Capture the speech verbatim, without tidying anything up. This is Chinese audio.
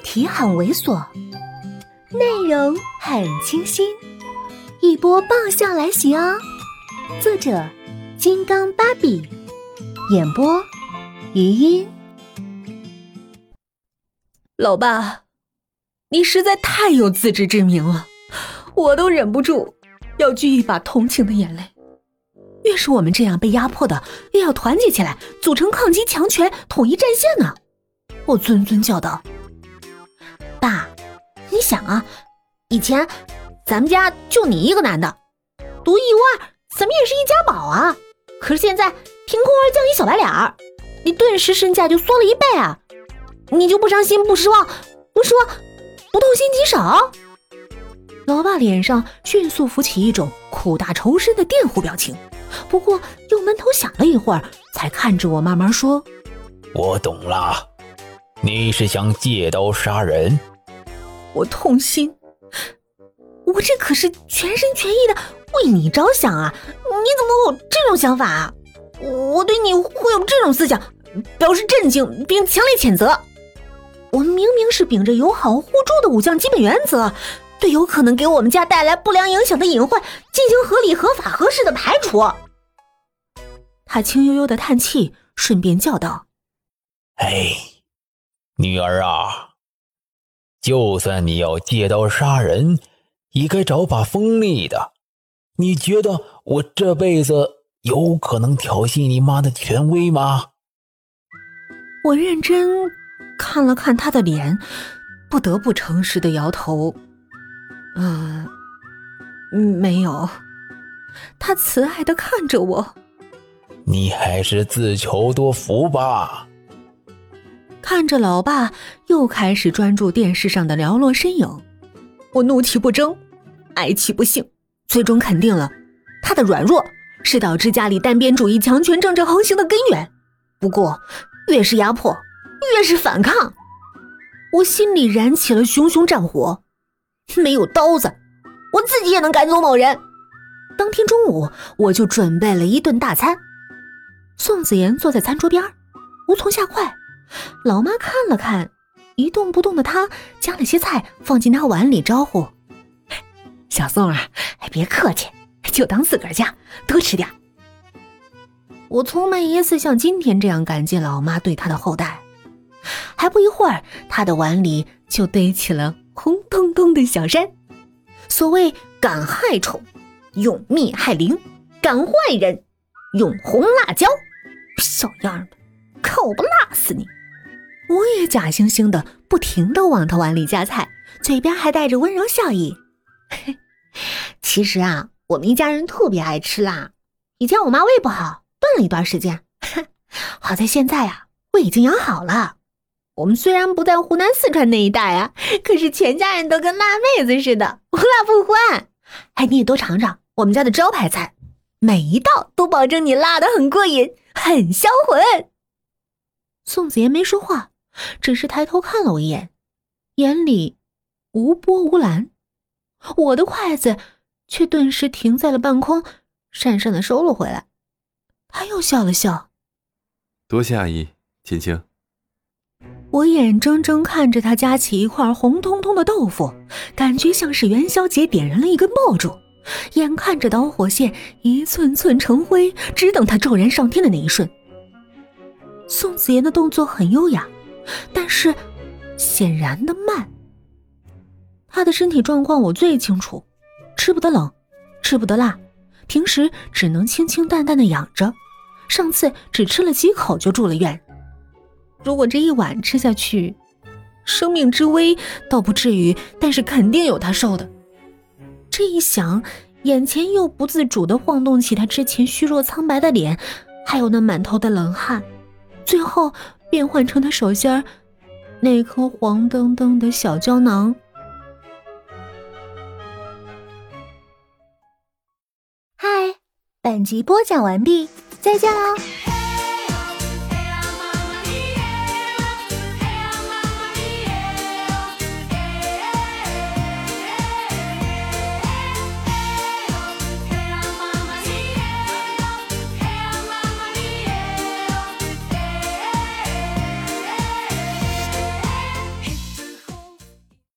题很猥琐，内容很清新，一波爆笑来袭哦。作者金刚芭比，演播余音。老爸，你实在太有自知之明了，我都忍不住要掬一把同情的眼泪。越是我们这样被压迫的，越要团结起来，组成抗击强权统一战线呢。我谆谆教导。爸，你想啊，以前咱们家就你一个男的，独一无二，咱们也是一家宝啊。可是现在凭空而降一小白脸儿，你顿时身价就缩了一倍啊！你就不伤心不失望，不说不痛心疾首？老爸脸上迅速浮起一种苦大仇深的佃户表情，不过又闷头想了一会儿，才看着我慢慢说：“我懂了，你是想借刀杀人。”我痛心，我这可是全心全意的为你着想啊！你怎么会有这种想法啊？我对你会有这种思想，表示震惊并强烈谴责。我们明明是秉着友好互助的五项基本原则，对有可能给我们家带来不良影响的隐患进行合理、合法、合适的排除。他轻悠悠的叹气，顺便叫道：“哎，女儿啊，就算你要借刀杀人，也该找把锋利的。你觉得我这辈子有可能挑衅你妈的权威吗？”我认真看了看他的脸，不得不诚实的摇头。呃，没有。他慈爱的看着我。你还是自求多福吧。看着老爸又开始专注电视上的寥落身影，我怒其不争，哀其不幸，最终肯定了他的软弱是导致家里单边主义强权政治横行的根源。不过越是压迫越是反抗，我心里燃起了熊熊战火。没有刀子，我自己也能赶走某人。当天中午我就准备了一顿大餐。宋子妍坐在餐桌边，无从下筷。老妈看了看一动不动的她，夹了些菜放进她碗里，招呼：“小宋啊，别客气，就当自个儿家，多吃点。”我从没一次像今天这样感激老妈对她的厚待。还不一会儿，她的碗里就堆起了红彤彤的小山。所谓敢害虫，用蜜害灵；敢坏人，用红辣椒。小样的，看我不辣死你！我也假惺惺的不停的往她碗里夹菜，嘴边还带着温柔笑意。其实啊，我们一家人特别爱吃辣，以前我妈胃不好，断了一段时间，好在现在啊，胃已经养好了。我们虽然不在湖南四川那一带啊，可是全家人都跟辣妹子似的，无辣不欢。哎，你也多尝尝我们家的招牌菜，每一道都保证你辣得很过瘾，很销魂。宋子妍没说话，只是抬头看了我一眼，眼里无波无澜。我的筷子却顿时停在了半空，讪讪地收了回来。他又笑了笑：“多谢阿姨，请请。”我眼睁睁看着他夹起一块红彤彤的豆腐，感觉像是元宵节点燃了一根爆竹，眼看着导火线一寸寸成灰，只等它骤然上天的那一瞬。宋子妍的动作很优雅，但是显然的慢。他的身体状况我最清楚，吃不得冷，吃不得辣，平时只能清清淡淡的养着，上次只吃了几口就住了院。如果这一碗吃下去，生命之危倒不至于，但是肯定有他受的。这一想，眼前又不自主地晃动起他之前虚弱苍白的脸，还有那满头的冷汗，最后变换成他手心儿那颗黄澄澄的小胶囊。嗨，本集播讲完毕，再见喽。